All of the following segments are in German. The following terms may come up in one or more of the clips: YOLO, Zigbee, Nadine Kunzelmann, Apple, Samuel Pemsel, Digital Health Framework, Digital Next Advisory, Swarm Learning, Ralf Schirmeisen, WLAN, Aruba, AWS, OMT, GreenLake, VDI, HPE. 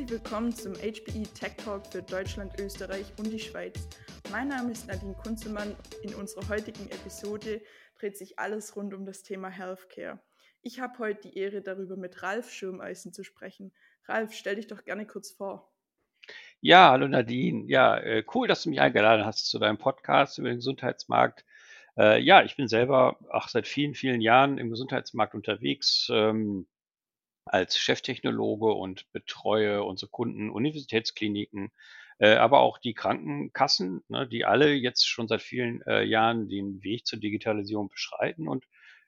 Herzlich willkommen zum HPE Tech Talk für Deutschland, Österreich und die Schweiz. Mein Name ist Nadine Kunzelmann. In unserer heutigen Episode dreht sich alles rund um das Thema Healthcare. Ich habe heute die Ehre, darüber mit Ralf Schirmeisen zu sprechen. Ralf, stell dich doch gerne kurz vor. Ja, hallo Nadine. Ja, cool, dass du mich eingeladen hast zu deinem Podcast über den Gesundheitsmarkt. Ja, ich bin selber seit vielen, vielen Jahren im Gesundheitsmarkt unterwegs. Als Cheftechnologe und betreue unsere Kunden, Universitätskliniken, aber auch die Krankenkassen, ne, die alle jetzt schon seit vielen Jahren den Weg zur Digitalisierung beschreiten. Und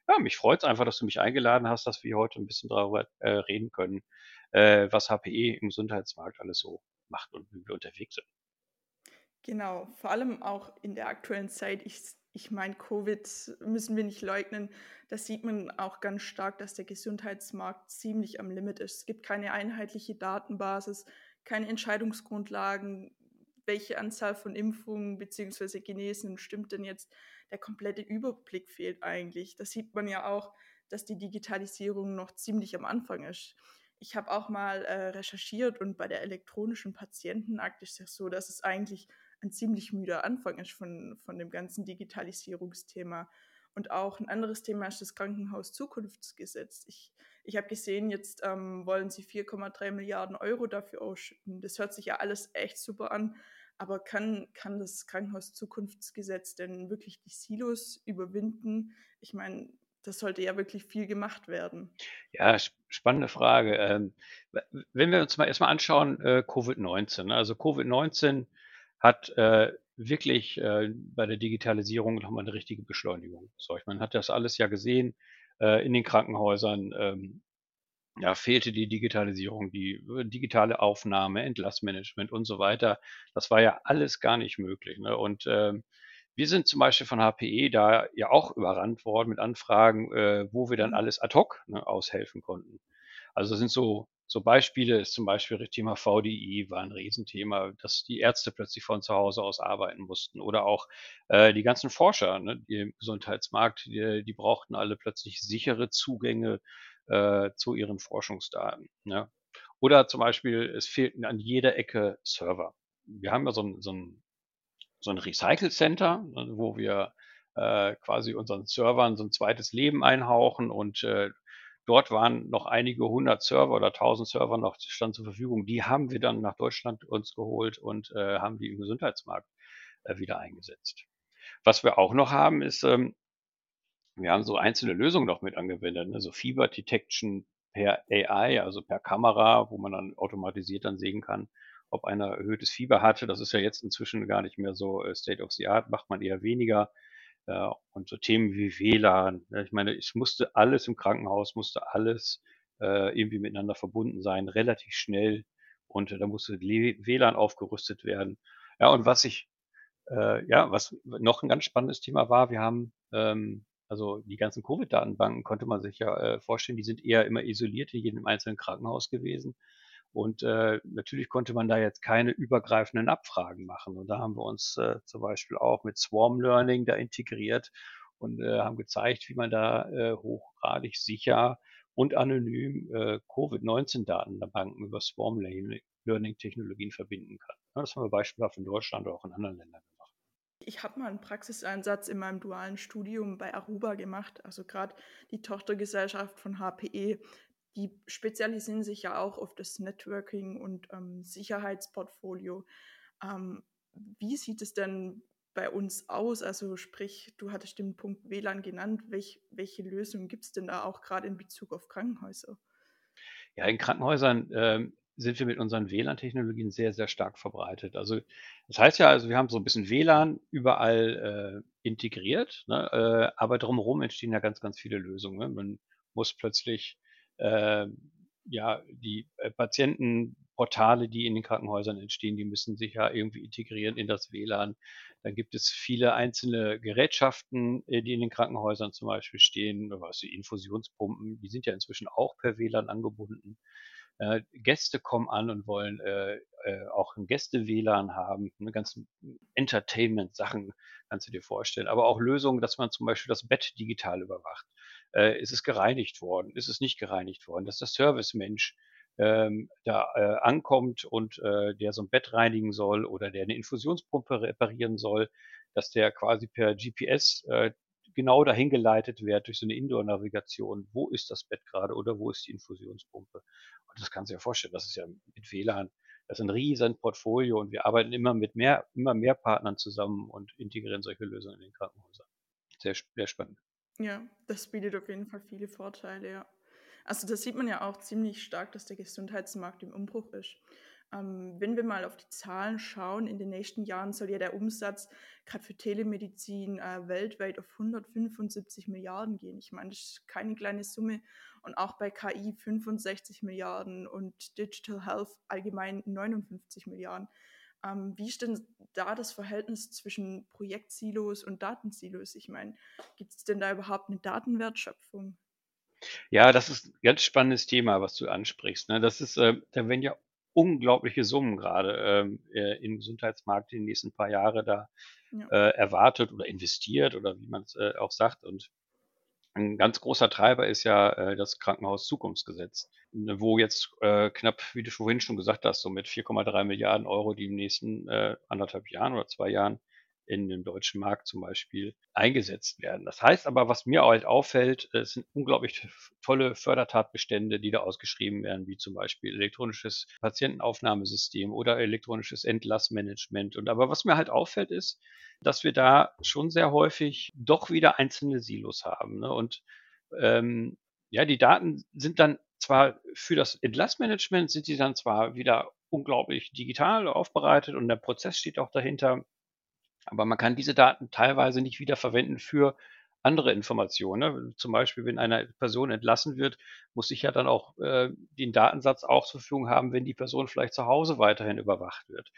ja, mich freut es einfach, dass du mich eingeladen hast, dass wir heute ein bisschen darüber reden können, was HPE im Gesundheitsmarkt alles so macht und wie wir unterwegs sind. Genau, vor allem auch in der aktuellen Zeit. Ich meine, Covid müssen wir nicht leugnen. Da sieht man auch ganz stark, dass der Gesundheitsmarkt ziemlich am Limit ist. Es gibt keine einheitliche Datenbasis, keine Entscheidungsgrundlagen, welche Anzahl von Impfungen bzw. Genesenen stimmt denn jetzt. Der komplette Überblick fehlt eigentlich. Da sieht man ja auch, dass die Digitalisierung noch ziemlich am Anfang ist. Ich habe auch mal recherchiert und bei der elektronischen Patientenakte ist es so, dass es eigentlich ein ziemlich müder Anfang ist von dem ganzen Digitalisierungsthema. Und auch ein anderes Thema ist das Krankenhaus-Zukunftsgesetz. Ich habe gesehen, jetzt wollen sie 4,3 Milliarden Euro dafür ausschütten. Das hört sich ja alles echt super an, aber kann das Krankenhaus-Zukunftsgesetz denn wirklich die Silos überwinden? Ich meine, das sollte ja wirklich viel gemacht werden. Ja, spannende Frage. Wenn wir uns mal erstmal anschauen, Covid-19. Also Covid-19 hat wirklich bei der Digitalisierung nochmal eine richtige Beschleunigung. So, man hat das alles ja gesehen in den Krankenhäusern. Fehlte die Digitalisierung, die digitale Aufnahme, Entlassmanagement und so weiter. Das war ja alles gar nicht möglich. Ne? Und wir sind zum Beispiel von HPE da ja auch überrannt worden mit Anfragen, wo wir dann alles ad hoc aushelfen konnten. Also das sind so Beispiele, ist zum Beispiel das Thema VDI war ein Riesenthema, dass die Ärzte plötzlich von zu Hause aus arbeiten mussten oder auch die ganzen Forscher, ne, im Gesundheitsmarkt, die brauchten alle plötzlich sichere Zugänge zu ihren Forschungsdaten. Ne? Oder zum Beispiel, es fehlten an jeder Ecke Server. Wir haben ja so ein Recycle Center, wo wir quasi unseren Servern so ein zweites Leben einhauchen und dort waren noch einige 100 Server oder 1000 Server noch stand zur Verfügung. Die haben wir dann nach Deutschland uns geholt und haben die im Gesundheitsmarkt wieder eingesetzt. Was wir auch noch haben ist, wir haben so einzelne Lösungen noch mit angewendet, ne? So Fever Detection per AI, also per Kamera, wo man dann automatisiert dann sehen kann, ob einer erhöhtes Fieber hatte. Das ist ja jetzt inzwischen gar nicht mehr so State of the Art, macht man eher weniger. Ja, und so Themen wie WLAN. Ich meine, es musste alles im Krankenhaus, musste alles irgendwie miteinander verbunden sein, relativ schnell. Und da musste WLAN aufgerüstet werden. Ja, und was noch ein ganz spannendes Thema war, wir haben, also die ganzen Covid-Datenbanken konnte man sich ja vorstellen, die sind eher immer isoliert in jedem einzelnen Krankenhaus gewesen. Und natürlich konnte man da jetzt keine übergreifenden Abfragen machen. Und da haben wir uns zum Beispiel auch mit Swarm Learning da integriert und haben gezeigt, wie man da hochgradig sicher und anonym Covid-19-Datenbanken über Swarm Learning-Technologien verbinden kann. Ja, das haben wir beispielhaft in Deutschland oder auch in anderen Ländern gemacht. Ich habe mal einen Praxiseinsatz in meinem dualen Studium bei Aruba gemacht, also gerade die Tochtergesellschaft von HPE. Die spezialisieren sich ja auch auf das Networking und Sicherheitsportfolio. Wie sieht es denn bei uns aus? Also sprich, du hattest den Punkt WLAN genannt. Welche Lösungen gibt es denn da auch gerade in Bezug auf Krankenhäuser? Ja, in Krankenhäusern sind wir mit unseren WLAN-Technologien sehr, sehr stark verbreitet. Also das heißt ja, also wir haben so ein bisschen WLAN überall integriert, ne? Aber drumherum entstehen ja ganz, ganz viele Lösungen. Ne? Man muss plötzlich die Patientenportale, die in den Krankenhäusern entstehen, die müssen sich ja irgendwie integrieren in das WLAN. Dann gibt es viele einzelne Gerätschaften, die in den Krankenhäusern zum Beispiel stehen, was die Infusionspumpen, die sind ja inzwischen auch per WLAN angebunden. Gäste kommen an und wollen auch ein Gäste-WLAN haben, ne, ganzen Entertainment-Sachen kannst du dir vorstellen, aber auch Lösungen, dass man zum Beispiel das Bett digital überwacht. Ist es gereinigt worden? Ist es nicht gereinigt worden? Dass der Servicemensch da ankommt und der so ein Bett reinigen soll oder der eine Infusionspumpe reparieren soll, dass der quasi per GPS genau dahin geleitet wird durch so eine Indoor-Navigation, wo ist das Bett gerade oder wo ist die Infusionspumpe. Und das kannst du dir vorstellen, das ist ja mit WLAN, das ist ein riesen Portfolio und wir arbeiten immer mehr Partnern zusammen und integrieren solche Lösungen in den Krankenhäusern. Sehr, sehr spannend. Ja, das bietet auf jeden Fall viele Vorteile, ja. Also das sieht man ja auch ziemlich stark, dass der Gesundheitsmarkt im Umbruch ist. Wenn wir mal auf die Zahlen schauen, in den nächsten Jahren soll ja der Umsatz gerade für Telemedizin weltweit auf 175 Milliarden gehen. Ich meine, das ist keine kleine Summe. Und auch bei KI 65 Milliarden und Digital Health allgemein 59 Milliarden. Wie ist denn da das Verhältnis zwischen Projektsilos und Datensilos? Ich meine, gibt es denn da überhaupt eine Datenwertschöpfung? Ja, das ist ein ganz spannendes Thema, was du ansprichst. Das ist, da werden ja unglaubliche Summen gerade im Gesundheitsmarkt in den nächsten paar Jahren da erwartet oder investiert oder wie man es auch sagt. Und ein ganz großer Treiber ist ja das Krankenhaus-Zukunftsgesetz, wo jetzt knapp, wie du vorhin schon gesagt hast, so mit 4,3 Milliarden Euro, die im nächsten 1,5 Jahren oder 2 Jahren in dem deutschen Markt zum Beispiel eingesetzt werden. Das heißt aber, was mir halt auffällt, es sind unglaublich tolle Fördertatbestände, die da ausgeschrieben werden, wie zum Beispiel elektronisches Patientenaufnahmesystem oder elektronisches Entlassmanagement. Und aber was mir halt auffällt, ist, dass wir da schon sehr häufig doch wieder einzelne Silos haben. Ne? Und die Daten sind dann zwar für das Entlassmanagement, sind sie dann zwar wieder unglaublich digital aufbereitet und der Prozess steht auch dahinter, aber man kann diese Daten teilweise nicht wiederverwenden für andere Informationen. Ne? Zum Beispiel, wenn eine Person entlassen wird, muss ich ja dann auch den Datensatz auch zur Verfügung haben, wenn die Person vielleicht zu Hause weiterhin überwacht wird.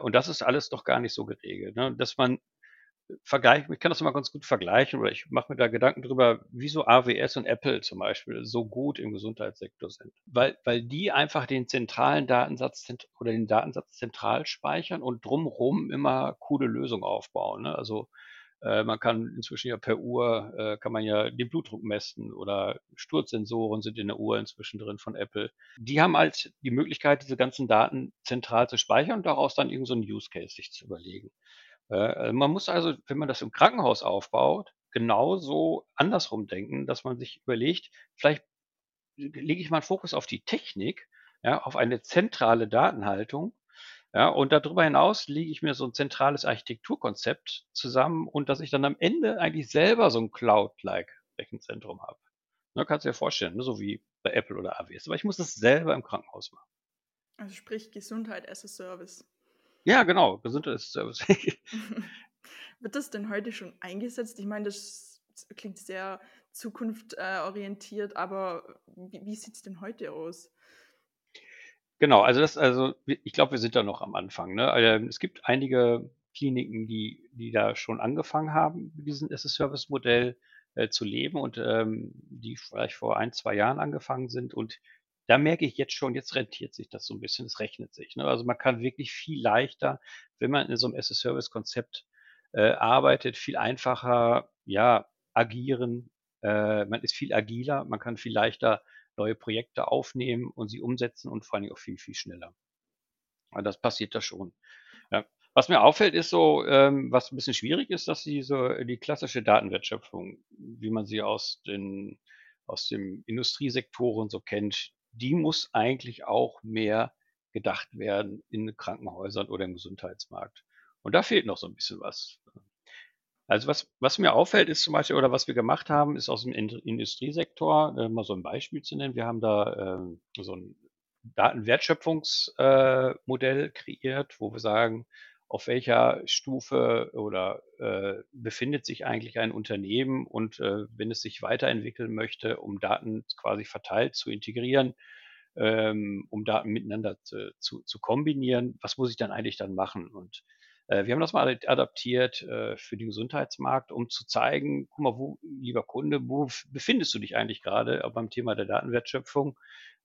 Und das ist alles noch gar nicht so geregelt. Ne? Dass man vergleicht, ich kann das mal ganz gut vergleichen, oder ich mache mir da Gedanken drüber, wieso AWS und Apple zum Beispiel so gut im Gesundheitssektor sind. Weil die einfach den zentralen Datensatz oder den Datensatz zentral speichern und drumherum immer coole Lösungen aufbauen. Ne? Also man kann inzwischen ja per Uhr, kann man ja den Blutdruck messen oder Sturzsensoren sind in der Uhr inzwischen drin von Apple. Die haben halt die Möglichkeit, diese ganzen Daten zentral zu speichern und daraus dann irgend so einen Use Case sich zu überlegen. Man muss also, wenn man das im Krankenhaus aufbaut, genauso andersrum denken, dass man sich überlegt, vielleicht lege ich mal einen Fokus auf die Technik, ja, auf eine zentrale Datenhaltung, ja, und darüber hinaus lege ich mir so ein zentrales Architekturkonzept zusammen und dass ich dann am Ende eigentlich selber so ein Cloud-like Rechenzentrum habe. Ne, kannst du dir vorstellen, ne, so wie bei Apple oder AWS, aber ich muss das selber im Krankenhaus machen. Also sprich Gesundheit as a Service. Ja, genau. Gesundheitsservice. Wird das denn heute schon eingesetzt? Ich meine, das klingt sehr zukunftsorientiert, aber wie sieht es denn heute aus? Genau, also ich glaube, wir sind da noch am Anfang. Ne? Also, es gibt einige Kliniken, die da schon angefangen haben, diesen As-a-Service-Modell zu leben und die vielleicht vor 1, 2 Jahren angefangen sind und da merke ich jetzt schon, jetzt rentiert sich das so ein bisschen, es rechnet sich. Ne? Also man kann wirklich viel leichter, wenn man in so einem As-a-Service-Konzept arbeitet, viel einfacher agieren. Man ist viel agiler, man kann viel leichter neue Projekte aufnehmen und sie umsetzen und vor allen Dingen auch viel, viel schneller. Und das passiert da schon. Ja. Was mir auffällt, ist so, was ein bisschen schwierig ist, dass die klassische Datenwertschöpfung, wie man sie aus dem Industriesektoren so kennt, die muss eigentlich auch mehr gedacht werden in Krankenhäusern oder im Gesundheitsmarkt. Und da fehlt noch so ein bisschen was. Also was mir auffällt, ist zum Beispiel, oder was wir gemacht haben, ist aus dem Industriesektor, mal so ein Beispiel zu nennen. Wir haben da so ein Datenwertschöpfungsmodell kreiert, wo wir sagen, auf welcher Stufe oder befindet sich eigentlich ein Unternehmen und wenn es sich weiterentwickeln möchte, um Daten quasi verteilt zu integrieren, um Daten miteinander zu kombinieren, was muss ich dann eigentlich dann machen? Und wir haben das mal adaptiert für den Gesundheitsmarkt, um zu zeigen, guck mal, lieber Kunde, wo befindest du dich eigentlich gerade beim Thema der Datenwertschöpfung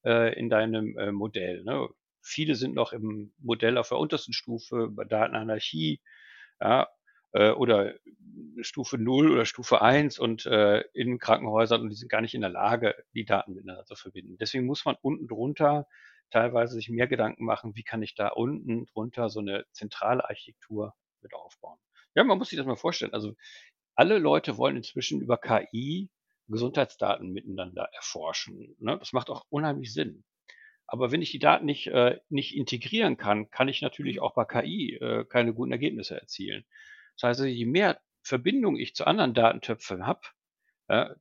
in deinem Modell, ne? Viele sind noch im Modell auf der untersten Stufe, bei Datenanarchie. Ja, oder Stufe 0 oder Stufe 1 und in Krankenhäusern, und die sind gar nicht in der Lage, die Daten miteinander zu verbinden. Deswegen muss man unten drunter teilweise sich mehr Gedanken machen, wie kann ich da unten drunter so eine zentrale Architektur mit aufbauen. Ja, man muss sich das mal vorstellen. Also alle Leute wollen inzwischen über KI Gesundheitsdaten miteinander erforschen. Ne? Das macht auch unheimlich Sinn. Aber wenn ich die Daten nicht integrieren kann, kann ich natürlich auch bei KI keine guten Ergebnisse erzielen. Das heißt, je mehr Verbindung ich zu anderen Datentöpfen habe,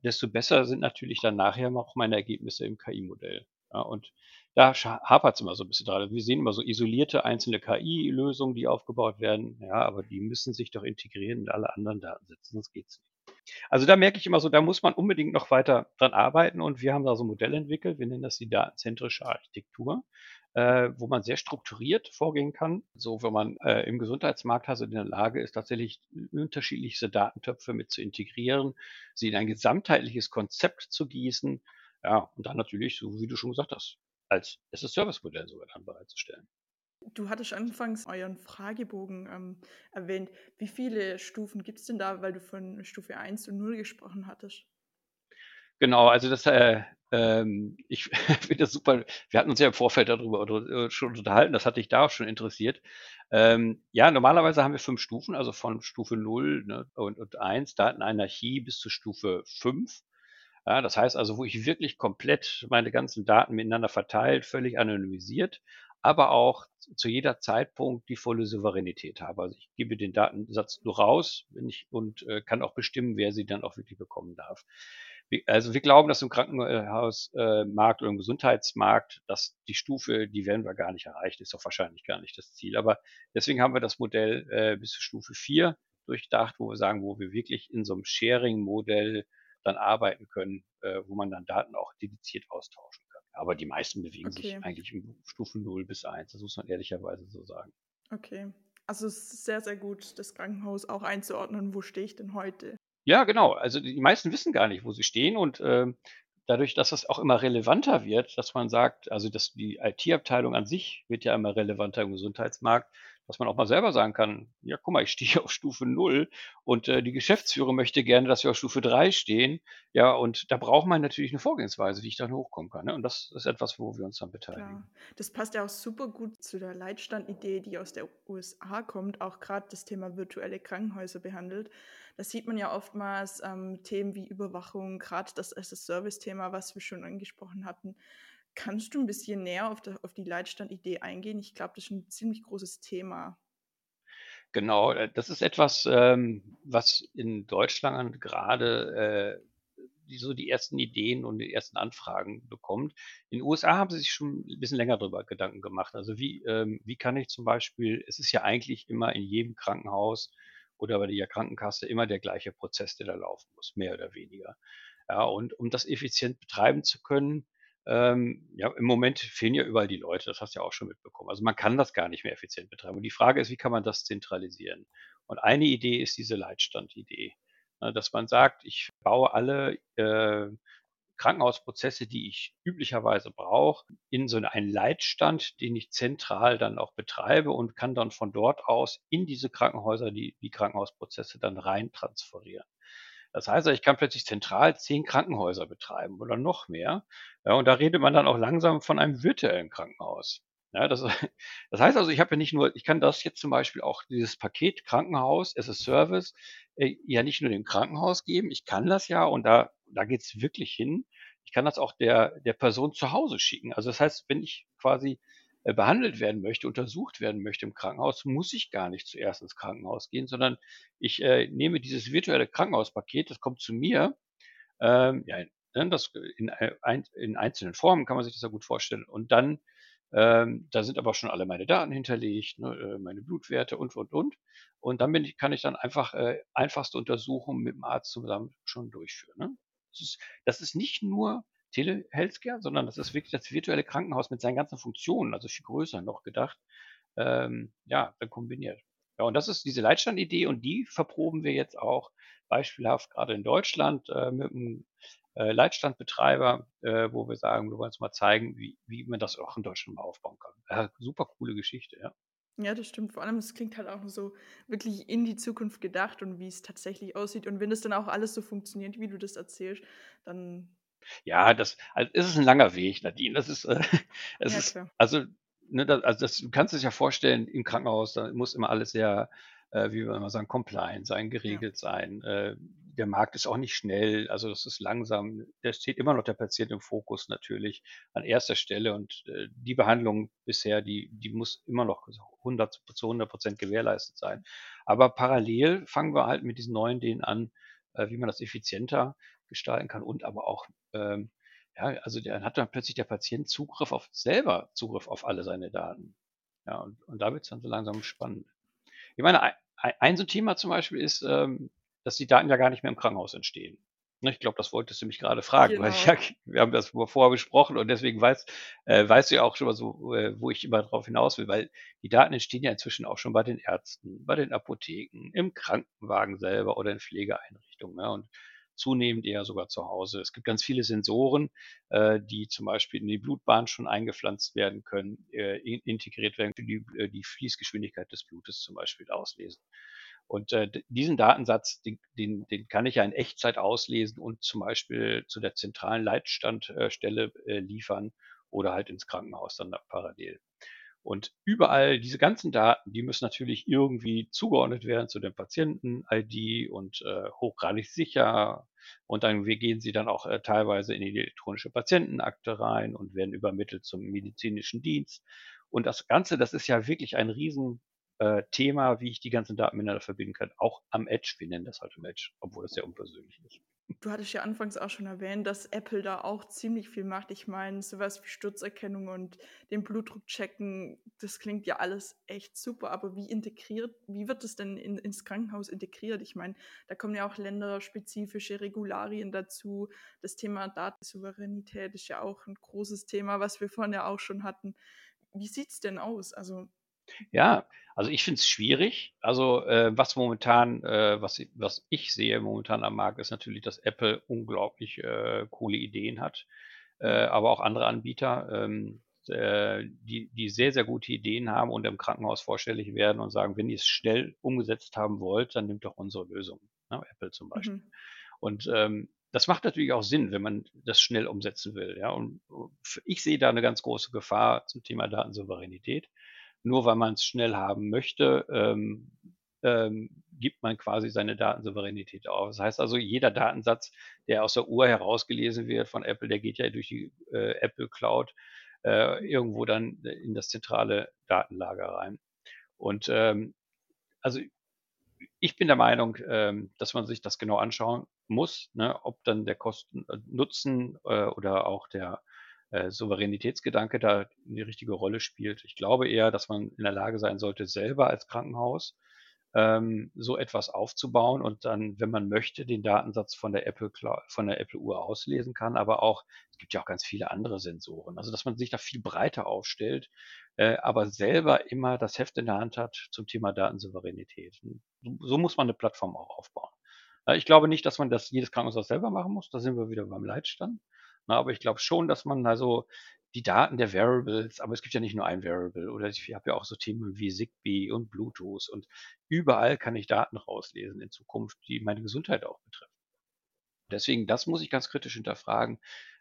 desto besser sind natürlich dann nachher auch meine Ergebnisse im KI-Modell. Ja, und da hapert es immer so ein bisschen dran. Wir sehen immer so isolierte einzelne KI-Lösungen, die aufgebaut werden. Ja, aber die müssen sich doch integrieren in alle anderen Datensätze, sonst geht's nicht. Also da merke ich immer so, da muss man unbedingt noch weiter dran arbeiten, und wir haben da so ein Modell entwickelt, wir nennen das die datenzentrische Architektur, wo man sehr strukturiert vorgehen kann, so wenn man im Gesundheitsmarkt also in der Lage ist, tatsächlich unterschiedlichste Datentöpfe mit zu integrieren, sie in ein gesamtheitliches Konzept zu gießen, ja, und dann natürlich, so wie du schon gesagt hast, als Service-Modell sogar dann bereitzustellen. Du hattest anfangs euren Fragebogen erwähnt. Wie viele Stufen gibt es denn da, weil du von Stufe 1 und 0 gesprochen hattest? Genau, also das, ich finde das super. Wir hatten uns ja im Vorfeld darüber schon unterhalten, das hatte ich da auch schon interessiert. Ja, normalerweise haben wir 5 Stufen, also von Stufe 0 ne, und 1, Datenanarchie, bis zu Stufe 5. Ja, das heißt also, wo ich wirklich komplett meine ganzen Daten miteinander verteilt, völlig anonymisiert, aber auch zu jeder Zeitpunkt die volle Souveränität habe. Also ich gebe den Datensatz nur raus, wenn ich, und kann auch bestimmen, wer sie dann auch wirklich bekommen darf. Also wir glauben, dass im Krankenhausmarkt oder im Gesundheitsmarkt, dass die Stufe, die werden wir gar nicht erreichen, ist doch wahrscheinlich gar nicht das Ziel. Aber deswegen haben wir das Modell bis zur Stufe 4 durchdacht, wo wir sagen, wo wir wirklich in so einem Sharing-Modell dann arbeiten können, wo man dann Daten auch dediziert austauschen kann. Aber die meisten bewegen sich eigentlich in Stufen 0 bis 1. Das muss man ehrlicherweise so sagen. Okay. Also es ist sehr, sehr gut, das Krankenhaus auch einzuordnen. Wo stehe ich denn heute? Ja, genau. Also die meisten wissen gar nicht, wo sie stehen. Und dadurch, dass das auch immer relevanter wird, dass man sagt, also dass die IT-Abteilung an sich wird ja immer relevanter im Gesundheitsmarkt, dass man auch mal selber sagen kann, ja, guck mal, ich stehe auf Stufe 0 und die Geschäftsführung möchte gerne, dass wir auf Stufe 3 stehen. Ja, und da braucht man natürlich eine Vorgehensweise, wie ich dann hochkommen kann. Ne? Und das ist etwas, wo wir uns dann beteiligen. Klar. Das passt ja auch super gut zu der Leitstandidee, die aus der USA kommt, auch gerade das Thema virtuelle Krankenhäuser behandelt. Das sieht man ja oftmals Themen wie Überwachung, gerade das As-a-Service-Thema, was wir schon angesprochen hatten. Kannst du ein bisschen näher auf die Leitstandidee eingehen? Ich glaube, das ist ein ziemlich großes Thema. Genau, das ist etwas, was in Deutschland gerade so die ersten Ideen und die ersten Anfragen bekommt. In den USA haben sie sich schon ein bisschen länger darüber Gedanken gemacht. Also wie kann ich zum Beispiel, es ist ja eigentlich immer in jedem Krankenhaus oder bei der Krankenkasse immer der gleiche Prozess, der da laufen muss, mehr oder weniger. Ja, und um das effizient betreiben zu können, ja, im Moment fehlen ja überall die Leute, das hast du ja auch schon mitbekommen. Also man kann das gar nicht mehr effizient betreiben. Und die Frage ist, wie kann man das zentralisieren? Und eine Idee ist diese Leitstandidee, dass man sagt, ich baue alle Krankenhausprozesse, die ich üblicherweise brauche, in so einen Leitstand, den ich zentral dann auch betreibe und kann dann von dort aus in diese Krankenhäuser die Krankenhausprozesse dann rein transferieren. Das heißt, ich kann plötzlich zentral 10 Krankenhäuser betreiben oder noch mehr. Ja, und da redet man dann auch langsam von einem virtuellen Krankenhaus. Ja, das heißt also, ich habe ja nicht nur, ich kann das jetzt zum Beispiel auch dieses Paket Krankenhaus as a Service ja nicht nur dem Krankenhaus geben. Ich kann das ja, und da geht's wirklich hin. Ich kann das auch der Person zu Hause schicken. Also das heißt, wenn ich quasi behandelt werden möchte, untersucht werden möchte im Krankenhaus, muss ich gar nicht zuerst ins Krankenhaus gehen, sondern ich nehme dieses virtuelle Krankenhauspaket, das kommt zu mir, in einzelnen Formen kann man sich das ja gut vorstellen, und dann, da sind aber schon alle meine Daten hinterlegt, ne, meine Blutwerte und. Und dann kann ich dann einfach einfachste Untersuchungen mit dem Arzt zusammen schon durchführen. Ne? Das ist nicht nur Telehealthcare, sondern das ist wirklich das virtuelle Krankenhaus mit seinen ganzen Funktionen, also viel größer noch gedacht, dann kombiniert. Ja, und das ist diese Leitstandidee, und die verproben wir jetzt auch beispielhaft gerade in Deutschland mit einem Leitstandbetreiber, wo wir sagen, wir wollen es mal zeigen, wie man das auch in Deutschland mal aufbauen kann. Super coole Geschichte, ja. Ja, das stimmt. Vor allem, es klingt halt auch so wirklich in die Zukunft gedacht und wie es tatsächlich aussieht. Und wenn das dann auch alles so funktioniert, wie du das erzählst, dann... Ja, also ist es ein langer Weg, Nadine. Das ist, es ja, ist klar. Du kannst es ja vorstellen, im Krankenhaus, da muss immer alles sehr, wie wir immer sagen, compliant sein, geregelt sein. Der Markt ist auch nicht schnell, also das ist langsam. Da steht immer noch der Patient im Fokus natürlich an erster Stelle und die Behandlung bisher, die muss immer noch 100% gewährleistet sein. Aber parallel fangen wir halt mit diesen neuen Dingen an, wie man das effizienter gestalten kann und aber auch, dann hat dann plötzlich der Patient Zugriff auf alle seine Daten. Ja, und da wird es dann so langsam spannend. Ich meine, ein so ein Thema zum Beispiel ist, dass die Daten ja gar nicht mehr im Krankenhaus entstehen. Ich glaube, das wolltest du mich gerade fragen, genau. Weil wir haben das vorher besprochen und deswegen weißt du ja auch schon mal so, wo ich immer drauf hinaus will, weil die Daten entstehen ja inzwischen auch schon bei den Ärzten, bei den Apotheken, im Krankenwagen selber oder in Pflegeeinrichtungen. Ja, und zunehmend eher sogar zu Hause. Es gibt ganz viele Sensoren, die zum Beispiel in die Blutbahn schon eingepflanzt werden können, integriert werden, die Fließgeschwindigkeit des Blutes zum Beispiel auslesen. Und diesen Datensatz, den kann ich ja in Echtzeit auslesen und zum Beispiel zu der zentralen Leitstandstelle liefern oder halt ins Krankenhaus dann parallel. Und überall diese ganzen Daten, die müssen natürlich irgendwie zugeordnet werden zu den Patienten-ID und hochgradig sicher. Und dann gehen sie dann auch teilweise in die elektronische Patientenakte rein und werden übermittelt zum medizinischen Dienst. Und das Ganze, das ist ja wirklich ein Riesenthema, wie ich die ganzen Daten miteinander verbinden kann. Auch am Edge, wir nennen das halt am Edge, obwohl das sehr unpersönlich ist. Du hattest ja anfangs auch schon erwähnt, dass Apple da auch ziemlich viel macht. Ich meine, sowas wie Sturzerkennung und den Blutdruck checken, das klingt ja alles echt super. Aber wie wird das denn ins Krankenhaus integriert? Ich meine, da kommen ja auch länderspezifische Regularien dazu. Das Thema Datensouveränität ist ja auch ein großes Thema, was wir vorhin ja auch schon hatten. Wie sieht es denn aus? Ja, also ich finde es schwierig. Also was ich sehe momentan am Markt, ist natürlich, dass Apple unglaublich coole Ideen hat, aber auch andere Anbieter, die sehr, sehr gute Ideen haben und im Krankenhaus vorstellig werden und sagen, wenn ihr es schnell umgesetzt haben wollt, dann nehmt doch unsere Lösung, ne? Apple zum Beispiel. Mhm. Und das macht natürlich auch Sinn, wenn man das schnell umsetzen will. Ja? Und ich sehe da eine ganz große Gefahr zum Thema Datensouveränität. Nur weil man es schnell haben möchte, gibt man quasi seine Datensouveränität auf. Das heißt also, jeder Datensatz, der aus der Uhr herausgelesen wird von Apple, der geht ja durch die Apple Cloud irgendwo dann in das zentrale Datenlager rein. Und also ich bin der Meinung, dass man sich das genau anschauen muss, ne, ob dann der Kosten-Nutzen oder auch der Souveränitätsgedanke da eine richtige Rolle spielt. Ich glaube eher, dass man in der Lage sein sollte, selber als Krankenhaus so etwas aufzubauen und dann, wenn man möchte, den Datensatz von der Apple-Uhr auslesen kann, aber auch, es gibt ja auch ganz viele andere Sensoren, also dass man sich da viel breiter aufstellt, aber selber immer das Heft in der Hand hat zum Thema Datensouveränität. So muss man eine Plattform auch aufbauen. Ich glaube nicht, dass man das jedes Krankenhaus selber machen muss, da sind wir wieder beim Leitstand. Na, aber ich glaube schon, dass man also die Daten der Variables, aber es gibt ja nicht nur ein Variable, oder ich habe ja auch so Themen wie Zigbee und Bluetooth und überall kann ich Daten rauslesen in Zukunft, die meine Gesundheit auch betreffen. Deswegen, das muss ich ganz kritisch hinterfragen.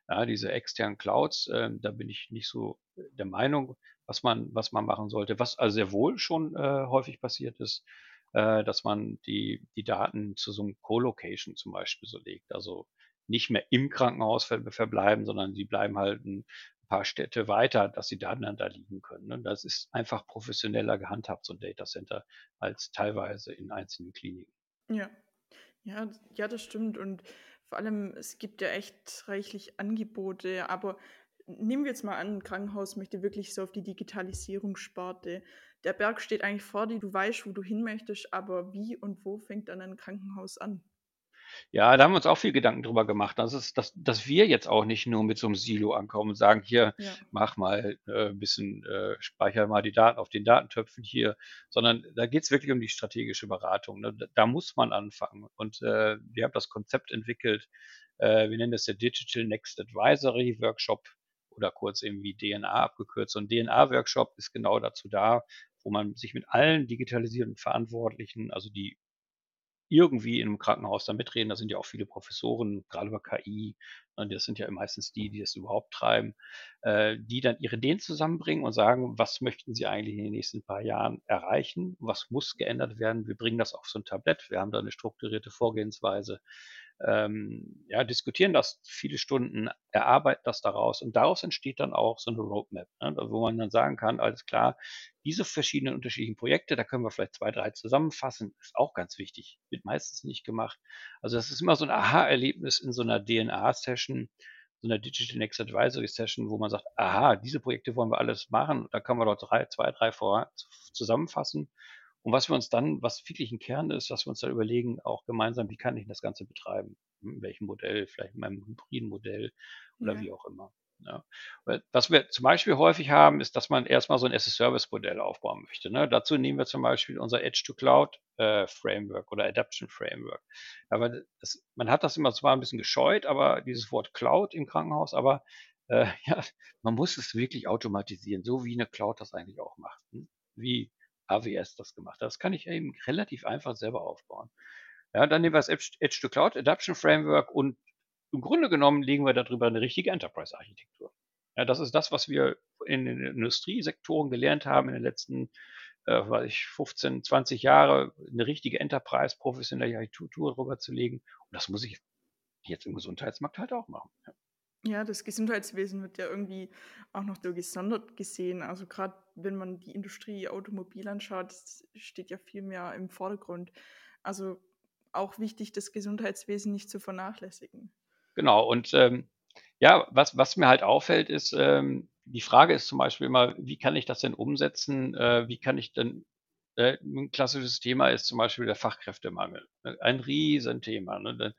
Ja, diese externen Clouds, da bin ich nicht so der Meinung, was man machen sollte. Was also sehr wohl schon häufig passiert ist, dass man die Daten zu so einem Co-Location zum Beispiel so legt, also nicht mehr im Krankenhaus verbleiben, sondern sie bleiben halt ein paar Städte weiter, dass die Daten dann da liegen können. Und das ist einfach professioneller gehandhabt, so ein Datacenter, als teilweise in einzelnen Kliniken. Ja, das stimmt. Und vor allem, es gibt ja echt reichlich Angebote. Aber nehmen wir jetzt mal an, ein Krankenhaus möchte wirklich so auf die Digitalisierungssparte. Der Berg steht eigentlich vor dir, du weißt, wo du hin möchtest, aber wie und wo fängt dann ein Krankenhaus an? Ja, da haben wir uns auch viel Gedanken drüber gemacht, dass wir jetzt auch nicht nur mit so einem Silo ankommen und sagen, hier, mach mal ein bisschen, speicher mal die Daten auf den Datentöpfen hier, sondern da geht es wirklich um die strategische Beratung, ne? Da muss man anfangen und wir haben das Konzept entwickelt, wir nennen das der Digital Next Advisory Workshop oder kurz irgendwie DNA abgekürzt. Und DNA-Workshop ist genau dazu da, wo man sich mit allen digitalisierenden Verantwortlichen, also die irgendwie in einem Krankenhaus da mitreden, da sind ja auch viele Professoren, gerade über KI, das sind ja meistens die das überhaupt treiben, die dann ihre Ideen zusammenbringen und sagen, was möchten sie eigentlich in den nächsten paar Jahren erreichen, was muss geändert werden, wir bringen das auf so ein Tablett, wir haben da eine strukturierte Vorgehensweise, diskutieren das viele Stunden, erarbeiten das daraus und daraus entsteht dann auch so eine Roadmap, ne, wo man dann sagen kann, alles klar, diese verschiedenen unterschiedlichen Projekte, da können wir vielleicht 2, 3 zusammenfassen, ist auch ganz wichtig, wird meistens nicht gemacht. Also das ist immer so ein Aha-Erlebnis in so einer DNA-Session, so einer Digital Next Advisory Session, wo man sagt, aha, diese Projekte wollen wir alles machen, da können wir doch 2, 3 zusammenfassen. Und was wir uns dann, was wirklich ein Kern ist, was wir uns dann überlegen, auch gemeinsam, wie kann ich das Ganze betreiben? In welchem Modell? Vielleicht in meinem hybriden Modell oder wie auch immer. Ja. Was wir zum Beispiel häufig haben, ist, dass man erstmal so ein As-a-Service-Modell aufbauen möchte. Ne? Dazu nehmen wir zum Beispiel unser Edge-to-Cloud-Framework oder Adaption-Framework. Aber man hat das immer zwar ein bisschen gescheut, aber dieses Wort Cloud im Krankenhaus, aber man muss es wirklich automatisieren, so wie eine Cloud das eigentlich auch macht. Ne? Wie AWS das gemacht hat. Das kann ich eben relativ einfach selber aufbauen. Ja, dann nehmen wir das Edge-to-Cloud Adaption Framework und im Grunde genommen legen wir darüber eine richtige Enterprise-Architektur. Ja, das ist das, was wir in den Industriesektoren gelernt haben in den letzten 15, 20 Jahre, eine richtige Enterprise-professionelle Architektur drüber zu legen. Und das muss ich jetzt im Gesundheitsmarkt halt auch machen. Ja. Ja, das Gesundheitswesen wird ja irgendwie auch noch so gesondert gesehen. Also gerade wenn man die Industrie Automobil anschaut, steht ja viel mehr im Vordergrund. Also auch wichtig, das Gesundheitswesen nicht zu vernachlässigen. Genau, und was mir halt auffällt, ist, die Frage ist zum Beispiel immer, wie kann ich das denn umsetzen? Ein klassisches Thema ist zum Beispiel der Fachkräftemangel. Ein Riesenthema. Ne?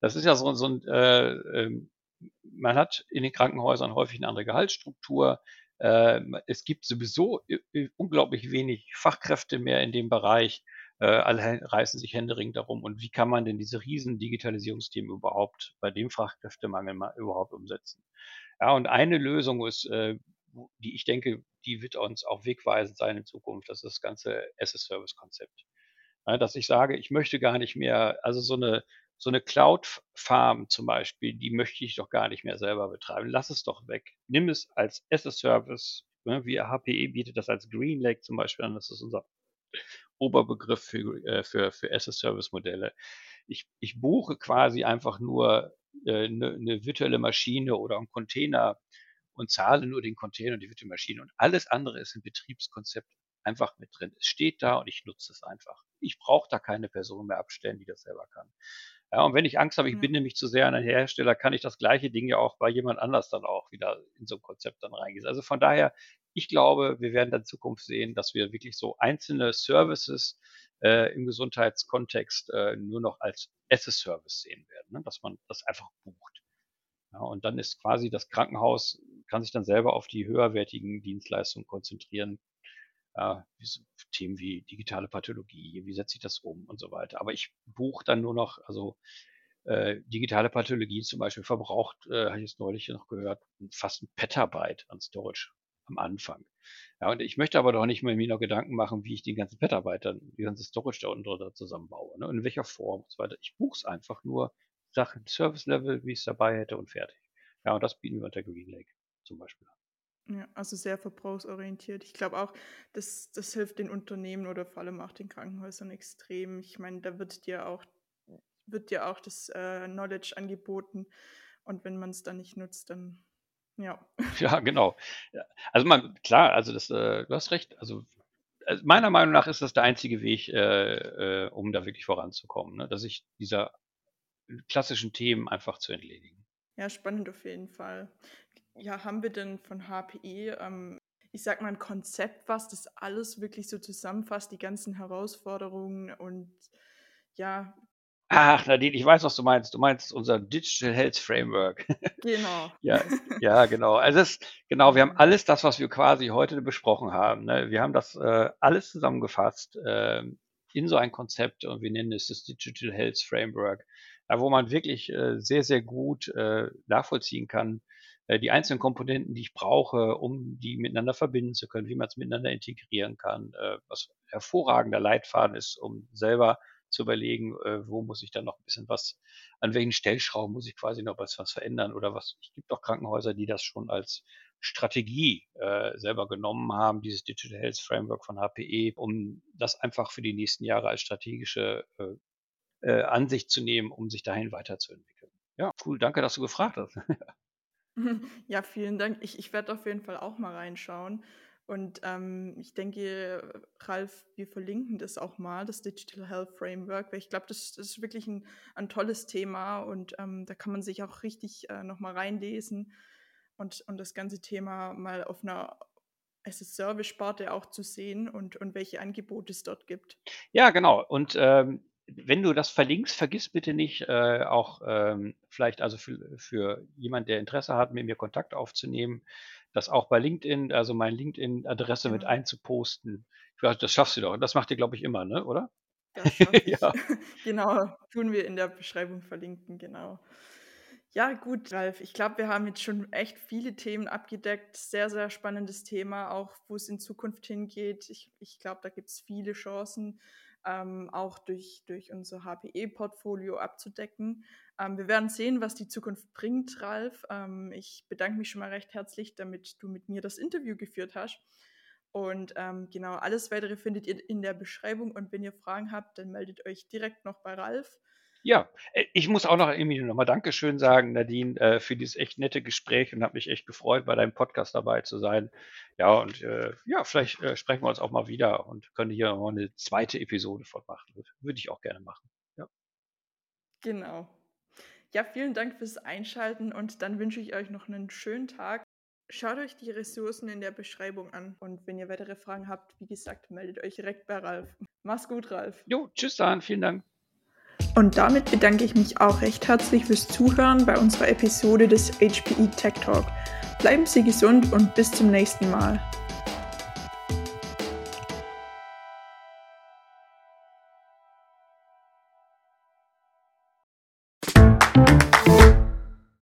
Das ist ja man hat in den Krankenhäusern häufig eine andere Gehaltsstruktur. Es gibt sowieso unglaublich wenig Fachkräfte mehr in dem Bereich. Alle reißen sich händeringend darum. Und wie kann man denn diese riesen Digitalisierungsthemen überhaupt bei dem Fachkräftemangel mal überhaupt umsetzen? Ja, und eine Lösung ist, die ich denke, die wird uns auch wegweisend sein in Zukunft. Das ist das ganze As-a-Service-Konzept. Ja, dass ich sage, ich möchte gar nicht mehr, also so eine Cloud-Farm zum Beispiel, die möchte ich doch gar nicht mehr selber betreiben. Lass es doch weg. Nimm es als As-a-Service. Wir HPE bietet das als GreenLake zum Beispiel an. Das ist unser Oberbegriff für As-a-Service-Modelle. Ich buche quasi einfach nur eine virtuelle Maschine oder einen Container und zahle nur den Container und die virtuelle Maschine. Und alles andere ist im Betriebskonzept einfach mit drin. Es steht da und ich nutze es einfach. Ich brauche da keine Person mehr abstellen, die das selber kann. Ja, und wenn ich Angst habe, ich binde mich zu sehr an einen Hersteller, kann ich das gleiche Ding ja auch bei jemand anders dann auch wieder in so ein Konzept dann reingehen. Also von daher, ich glaube, wir werden dann in Zukunft sehen, dass wir wirklich so einzelne Services im Gesundheitskontext nur noch als As-a-Service sehen werden, ne? Dass man das einfach bucht. Ja, und dann ist quasi das Krankenhaus, kann sich dann selber auf die höherwertigen Dienstleistungen konzentrieren. Themen wie digitale Pathologie, wie setze ich das um und so weiter. Aber ich buche dann nur noch, also digitale Pathologie zum Beispiel verbraucht, habe ich jetzt neulich noch gehört, fast ein Petabyte an Storage am Anfang. Ja, und ich möchte aber doch nicht mehr mir noch Gedanken machen, wie ich den ganzen Petabyte dann, die ganze Storage da unten drunter zusammenbaue, ne? Und in welcher Form und so weiter. Ich buche es einfach nur, sage Service-Level, wie ich es dabei hätte und fertig. Ja, und das bieten wir unter GreenLake zum Beispiel an. Ja, also sehr verbrauchsorientiert. Ich glaube auch, das hilft den Unternehmen oder vor allem auch den Krankenhäusern extrem. Ich meine, da wird dir auch das Knowledge angeboten und wenn man es dann nicht nutzt, dann ja. Ja, genau. Ja. Also du hast recht. Also meiner Meinung nach ist das der einzige Weg, um da wirklich voranzukommen, ne? Dass ich dieser klassischen Themen einfach zu entledigen. Ja, spannend auf jeden Fall. Ja, haben wir denn von HPE, ein Konzept, was das alles wirklich so zusammenfasst, die ganzen Herausforderungen und ja. Ach, Nadine, ich weiß, was du meinst. Du meinst unser Digital Health Framework. Genau. ja, genau. Also wir haben alles das, was wir quasi heute besprochen haben, ne? Wir haben das alles zusammengefasst in so ein Konzept und wir nennen es das Digital Health Framework, wo man wirklich sehr, sehr gut nachvollziehen kann, die einzelnen Komponenten, die ich brauche, um die miteinander verbinden zu können, wie man es miteinander integrieren kann, was ein hervorragender Leitfaden ist, um selber zu überlegen, wo muss ich dann noch ein bisschen was, an welchen Stellschrauben muss ich quasi noch was verändern oder was. Es gibt auch Krankenhäuser, die das schon als Strategie selber genommen haben, dieses Digital Health Framework von HPE, um das einfach für die nächsten Jahre als strategische Ansicht zu nehmen, um sich dahin weiterzuentwickeln. Ja, cool, danke, dass du gefragt hast. Ja, vielen Dank. Ich werde auf jeden Fall auch mal reinschauen. Und ich denke, Ralf, wir verlinken das auch mal, das Digital Health Framework, weil ich glaube, das ist wirklich ein tolles Thema und da kann man sich auch richtig nochmal reinlesen und das ganze Thema mal auf einer Service-Sparte auch zu sehen und welche Angebote es dort gibt. Ja, genau. Und wenn du das verlinkst, vergiss bitte nicht, auch vielleicht also für jemanden, der Interesse hat, mit mir Kontakt aufzunehmen, das auch bei LinkedIn, also meine LinkedIn-Adresse mit einzuposten. Das schaffst du doch. Das macht ihr, glaube ich, immer, ne? Oder? Das schaffe ich. Ja. Genau, tun wir in der Beschreibung verlinken, genau. Ja, gut, Ralf. Ich glaube, wir haben jetzt schon echt viele Themen abgedeckt. Sehr, sehr spannendes Thema, auch wo es in Zukunft hingeht. Ich glaube, da gibt es viele Chancen, auch durch unser HPE-Portfolio abzudecken. Wir werden sehen, was die Zukunft bringt, Ralf. Ich bedanke mich schon mal recht herzlich, damit du mit mir das Interview geführt hast. Und genau, alles Weitere findet ihr in der Beschreibung. Und wenn ihr Fragen habt, dann meldet euch direkt noch bei Ralf. Ja, ich muss auch nochmal Dankeschön sagen, Nadine, für dieses echt nette Gespräch und habe mich echt gefreut, bei deinem Podcast dabei zu sein. Ja, und vielleicht sprechen wir uns auch mal wieder und können hier nochmal eine zweite Episode von machen. Würde ich auch gerne machen. Ja. Genau. Ja, vielen Dank fürs Einschalten und dann wünsche ich euch noch einen schönen Tag. Schaut euch die Ressourcen in der Beschreibung an und wenn ihr weitere Fragen habt, wie gesagt, meldet euch direkt bei Ralf. Mach's gut, Ralf. Jo, tschüss dann, vielen Dank. Und damit bedanke ich mich auch recht herzlich fürs Zuhören bei unserer Episode des HPE Tech Talk. Bleiben Sie gesund und bis zum nächsten Mal.